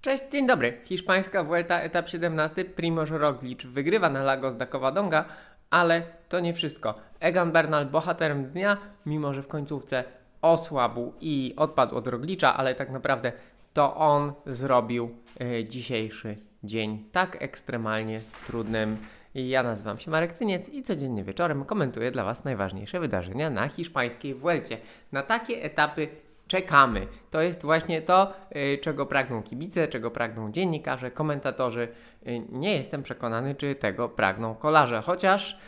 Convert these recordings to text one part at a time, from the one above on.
Cześć, dzień dobry. Hiszpańska Vuelta, etap 17. Primož Roglič wygrywa na Lagos de Covadonga, ale to nie wszystko. Egan Bernal bohaterem dnia, mimo że w końcówce osłabł i odpadł od Roglicza, ale tak naprawdę to on zrobił dzisiejszy dzień tak ekstremalnie trudnym. Ja nazywam się Marek Tyniec i codziennie wieczorem komentuję dla Was najważniejsze wydarzenia na hiszpańskiej Vuelcie. Na takie etapy czekamy. To jest właśnie to, czego pragną kibice, czego pragną dziennikarze, komentatorzy. Nie jestem przekonany, czy tego pragną kolarze, chociaż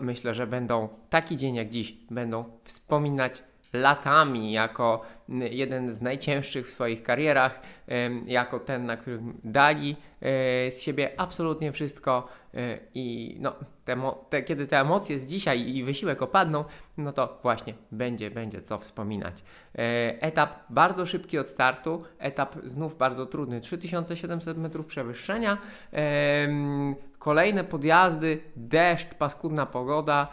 myślę, że będą taki dzień jak dziś, będą wspominać latami jako jeden z najcięższych w swoich karierach, jako ten, na którym dali z siebie absolutnie wszystko i kiedy te emocje z dzisiaj i wysiłek opadną, no to właśnie będzie co wspominać. Etap bardzo szybki od startu, etap znów bardzo trudny, 3700 metrów przewyższenia, kolejne podjazdy, deszcz, paskudna pogoda.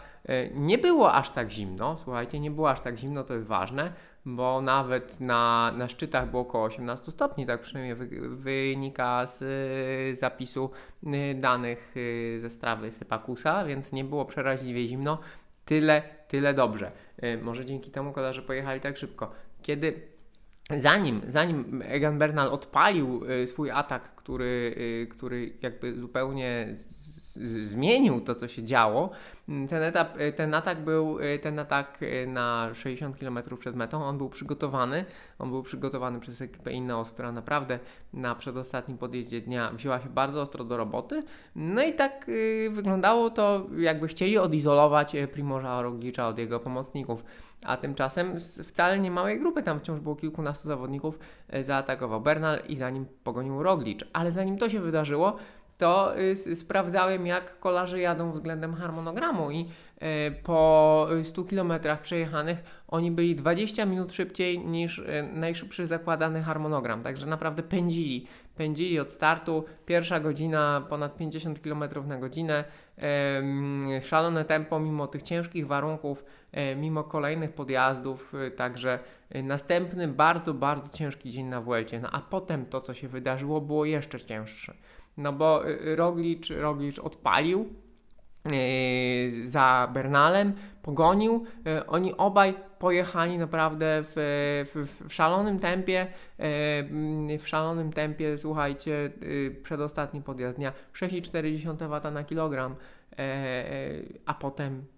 Nie było aż tak zimno, słuchajcie, nie było aż tak zimno, to jest ważne, bo nawet na szczytach było około 18 stopni, tak przynajmniej wynika z zapisu danych ze strawy Seppa Kussa, więc nie było przeraźliwie zimno, tyle dobrze. Może dzięki temu kolarze pojechali tak szybko. Zanim Egan Bernal odpalił swój atak, który jakby zupełnie zmienił to, co się działo, ten atak na 60 km przed metą, on był przygotowany przez ekipę Ineos, która naprawdę na przedostatnim podjeździe dnia wzięła się bardzo ostro do roboty. No i tak wyglądało to, jakby chcieli odizolować Primoża Roglicza od jego pomocników, a tymczasem z wcale nie małej grupy, tam wciąż było kilkunastu zawodników, zaatakował Bernal i za nim pogonił Roglicz. Ale zanim to się wydarzyło, to sprawdzałem, jak kolarze jadą względem harmonogramu i po 100 km przejechanych oni byli 20 minut szybciej niż najszybszy zakładany harmonogram, także naprawdę pędzili od startu, pierwsza godzina ponad 50 km na godzinę, szalone tempo mimo tych ciężkich warunków, mimo kolejnych podjazdów, także następny bardzo ciężki dzień na Vuelcie, a potem to, co się wydarzyło, było jeszcze cięższe. No bo Roglič odpalił za Bernalem, pogonił. Oni obaj pojechali naprawdę w szalonym tempie. Słuchajcie, przedostatni podjazd dnia 6,4 W na kilogram, a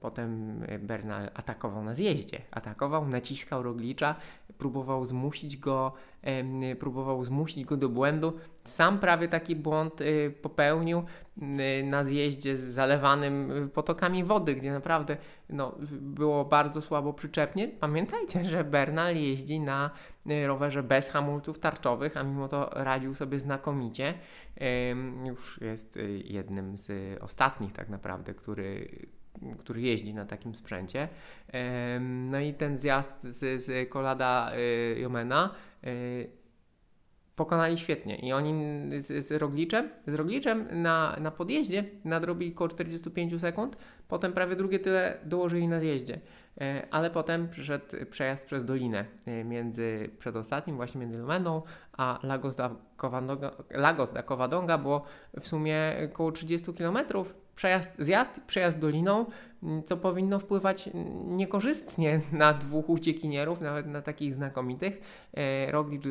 potem Bernal atakował na zjeździe. Atakował, naciskał Roglicza, próbował zmusić go do błędu. Sam prawie taki błąd popełnił na zjeździe zalewanym potokami wody, gdzie naprawdę było bardzo słabo przyczepnie. Pamiętajcie, że Bernal jeździ na rowerze bez hamulców tarczowych, a mimo to radził sobie znakomicie. Już jest jednym z ostatnich tak naprawdę, który jeździ na takim sprzęcie. No i ten zjazd z Collada Jomena pokonali świetnie i oni z Rogliczem na podjeździe nadrobili około 45 sekund, potem prawie drugie tyle dołożyli na zjeździe, ale potem przyszedł przejazd przez dolinę między przedostatnim, właśnie między Lomeną a Lagos de Covadonga, było w sumie około 30 km. Przejazd doliną, co powinno wpływać niekorzystnie na dwóch uciekinierów, nawet na takich znakomitych. Roglič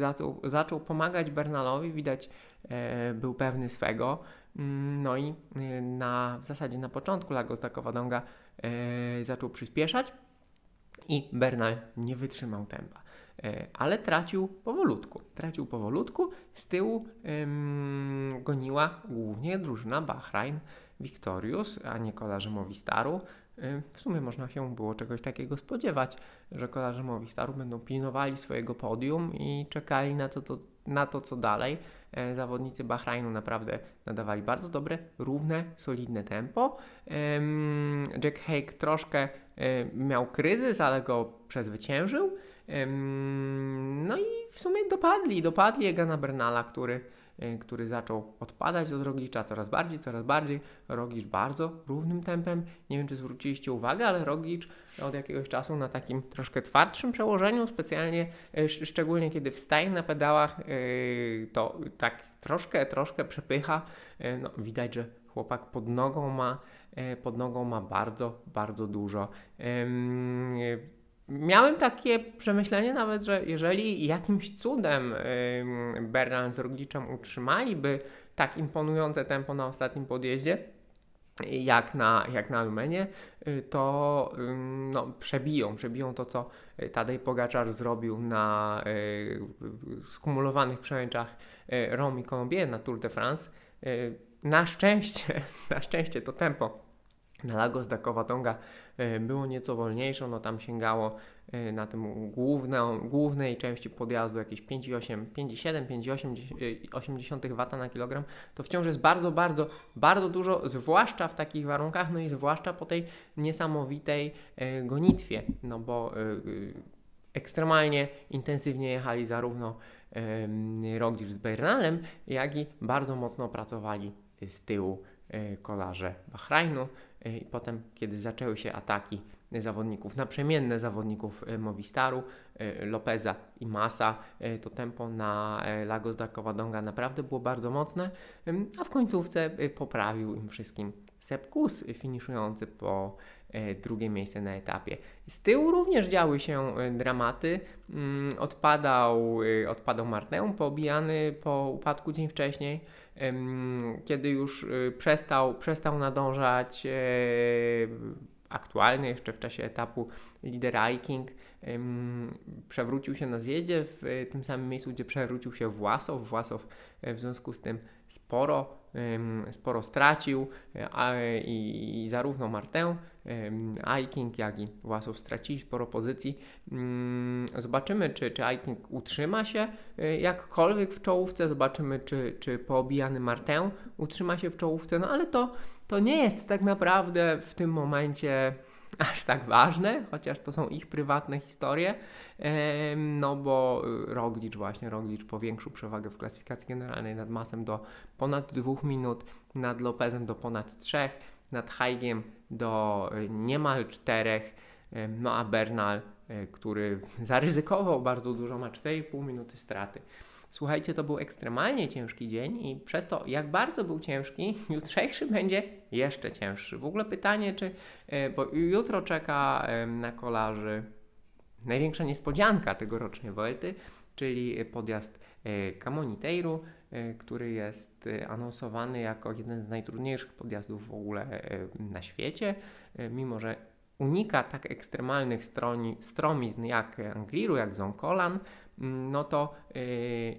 zaczął pomagać Bernalowi, widać, był pewny swego. No i w zasadzie na początku Lagos de Covadonga zaczął przyspieszać i Bernal nie wytrzymał tempa, ale tracił powolutku. Z tyłu goniła głównie drużyna Bahrain Victorious, a nie kolarze Movistaru. W sumie można się było czegoś takiego spodziewać, że kolarze Movistaru będą pilnowali swojego podium i czekali na to, co dalej. Zawodnicy Bahrainu naprawdę nadawali bardzo dobre, równe, solidne tempo. Jack Haig troszkę miał kryzys, ale go przezwyciężył. No i w sumie dopadli Egana Bernala, który który zaczął odpadać od Roglicza coraz bardziej. Roglicz bardzo równym tempem. Nie wiem, czy zwróciliście uwagę, ale Roglicz od jakiegoś czasu na takim troszkę twardszym przełożeniu, specjalnie, szczególnie kiedy wstaje na pedałach, to tak troszkę przepycha. No, widać, że chłopak pod nogą ma bardzo dużo. Miałem takie przemyślenie nawet, że jeżeli jakimś cudem Bernal z Rogliczem utrzymaliby tak imponujące tempo na ostatnim podjeździe, jak na Lumenie, to no, przebiją to, co Tadej Pogacar zrobił na skumulowanych przełęczach Rom i Colombier na Tour de France. Na szczęście to tempo na Lagos de Covadonga było nieco wolniejsze, ono tam sięgało na tym głównej części podjazdu jakieś 5,8 Wata na kilogram. To wciąż jest bardzo dużo, zwłaszcza w takich warunkach, no i zwłaszcza po tej niesamowitej gonitwie, no bo ekstremalnie intensywnie jechali zarówno Roglič z Bernalem, jak i bardzo mocno pracowali z tyłu kolarze Bahrainu. I potem, kiedy zaczęły się ataki zawodników, naprzemienne zawodników Movistaru, Lopeza i Massa, to tempo na Lagos de Covadonga naprawdę było bardzo mocne, a w końcówce poprawił im wszystkim Seppa Kussa, finiszujący po drugie miejsce na etapie. Z tyłu również działy się dramaty. Odpadał Martę, pobijany po upadku dzień wcześniej, kiedy już przestał nadążać aktualny jeszcze w czasie etapu lider Iking. Przewrócił się na zjeździe w tym samym miejscu, gdzie przewrócił się Własow. Własow w związku z tym sporo stracił, i zarówno Martę, Iking, jak i Własow stracili sporo pozycji. Zobaczymy, czy Iking utrzyma się jakkolwiek w czołówce, zobaczymy, czy poobijany Martę utrzyma się w czołówce, no ale to nie jest tak naprawdę w tym momencie aż tak ważne, chociaż to są ich prywatne historie, no bo Roglič powiększył przewagę w klasyfikacji generalnej nad Massem do ponad 2 minut, nad Lopezem do ponad 3, nad Haigiem do niemal 4, no a Bernal, który zaryzykował bardzo dużo, ma 4,5 minuty straty. Słuchajcie, to był ekstremalnie ciężki dzień i przez to, jak bardzo był ciężki, jutrzejszy będzie jeszcze cięższy. W ogóle pytanie, bo jutro czeka na kolarzy największa niespodzianka tegorocznej Vuelty, czyli podjazd Gamoniteiru, który jest anonsowany jako jeden z najtrudniejszych podjazdów w ogóle na świecie, mimo że unika tak ekstremalnych stromizn jak Angliru, jak Zonkolan, no to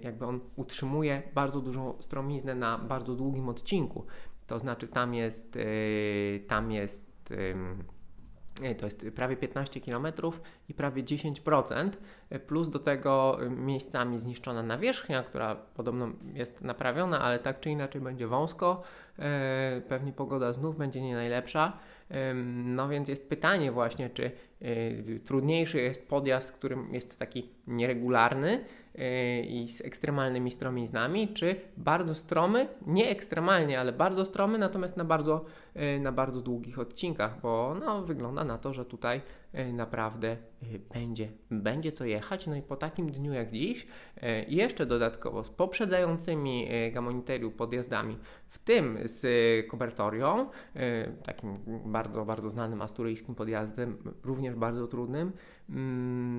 jakby on utrzymuje bardzo dużą stromiznę na bardzo długim odcinku. To znaczy to jest prawie 15 km i prawie 10%, plus do tego miejscami zniszczona nawierzchnia, która podobno jest naprawiona, ale tak czy inaczej będzie wąsko, pewnie pogoda znów będzie nie najlepsza. No więc jest pytanie właśnie, czy trudniejszy jest podjazd, którym jest taki nieregularny i z ekstremalnymi stromiznami, czy bardzo stromy, nie ekstremalnie, ale bardzo stromy, natomiast na bardzo długich odcinkach, bo no, wygląda na to, że tutaj naprawdę będzie co jechać. No i po takim dniu jak dziś, jeszcze dodatkowo z poprzedzającymi Gamoniteiru podjazdami, w tym z Kopertorią, takim bardzo znanym asturyjskim podjazdem, również bardzo trudnym,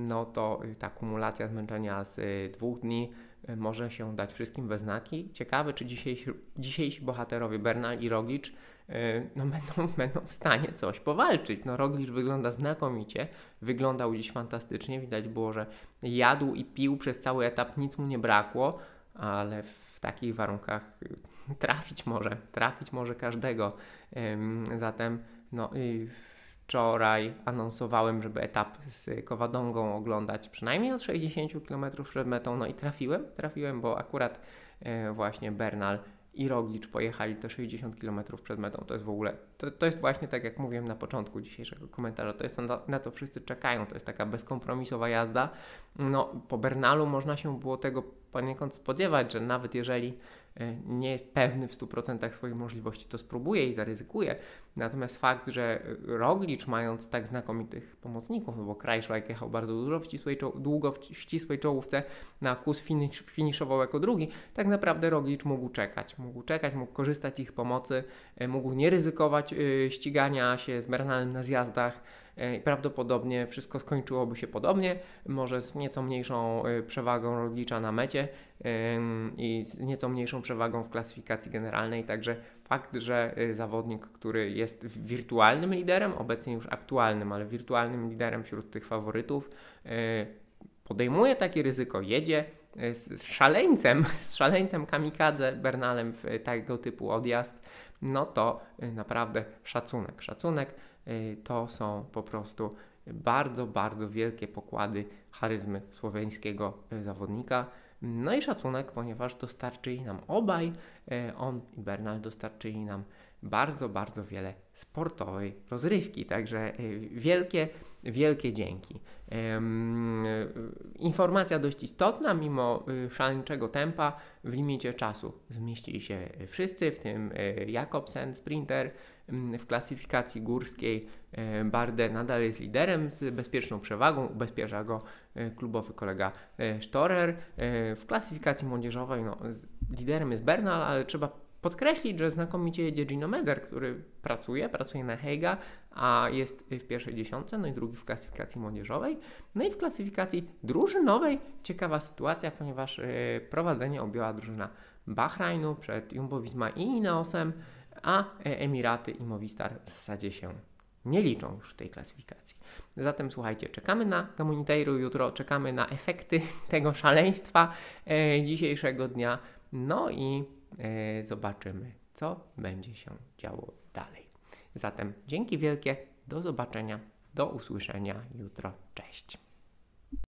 no to ta kumulacja zmęczenia z 2 dni może się dać wszystkim we znaki. Ciekawe, czy dzisiejsi bohaterowie Bernal i Roglič no będą w stanie coś powalczyć. No Roglič wygląda znakomicie, wyglądał dziś fantastycznie, widać było, że jadł i pił przez cały etap, nic mu nie brakło, ale w takich warunkach trafić może każdego. Zatem no wczoraj anonsowałem, żeby etap z Covadongą oglądać przynajmniej od 60 km przed metą, no i trafiłem, bo akurat właśnie Bernal i Roglič pojechali te 60 km przed metą. To jest w ogóle, to jest właśnie tak, jak mówiłem na początku dzisiejszego komentarza, to jest na co wszyscy czekają, to jest taka bezkompromisowa jazda. No po Bernalu można się było tego poniekąd spodziewać, że nawet jeżeli nie jest pewny w 100% swoich możliwości, to spróbuje i zaryzykuje. Natomiast fakt, że Roglič, mając tak znakomitych pomocników, bo Kruijswijk jechał bardzo długo w ścisłej czołówce, na Kuss finiszował jako drugi, tak naprawdę Roglič mógł czekać, mógł korzystać z ich pomocy, mógł nie ryzykować ścigania się z Bernalem na zjazdach. Prawdopodobnie wszystko skończyłoby się podobnie, może z nieco mniejszą przewagą Roglicza na mecie i z nieco mniejszą przewagą w klasyfikacji generalnej. Także fakt, że zawodnik, który jest wirtualnym liderem, obecnie już aktualnym, ale wirtualnym liderem wśród tych faworytów, podejmuje takie ryzyko, jedzie z szaleńcem kamikadze Bernalem w tego typu odjazd, no to naprawdę szacunek. To są po prostu bardzo, bardzo wielkie pokłady charyzmy słoweńskiego zawodnika. No i szacunek, ponieważ dostarczyli nam obaj, on i Bernal dostarczyli nam bardzo, bardzo wiele sportowej rozrywki. Także wielkie, wielkie dzięki. Informacja dość istotna, mimo szaleńczego tempa w limicie czasu zmieścili się wszyscy, w tym Jakobsen, sprinter. W klasyfikacji górskiej Bardet nadal jest liderem z bezpieczną przewagą, ubezpiecza go klubowy kolega Storer. W klasyfikacji młodzieżowej liderem jest Bernal, ale trzeba podkreślić, że znakomicie jedzie Gino Mäder, który pracuje na Haiga, a jest w pierwszej dziesiątce, no i drugi w klasyfikacji młodzieżowej. No i w klasyfikacji drużynowej ciekawa sytuacja, ponieważ prowadzenie objęła drużyna Bahrainu przed Jumbo-Wisma i Ineosem, a Emiraty i Movistar w zasadzie się nie liczą już w tej klasyfikacji. Zatem słuchajcie, czekamy na Gamoniteiru jutro, czekamy na efekty tego szaleństwa dzisiejszego dnia, no i zobaczymy, co będzie się działo dalej. Zatem dzięki wielkie, do zobaczenia, do usłyszenia jutro, cześć.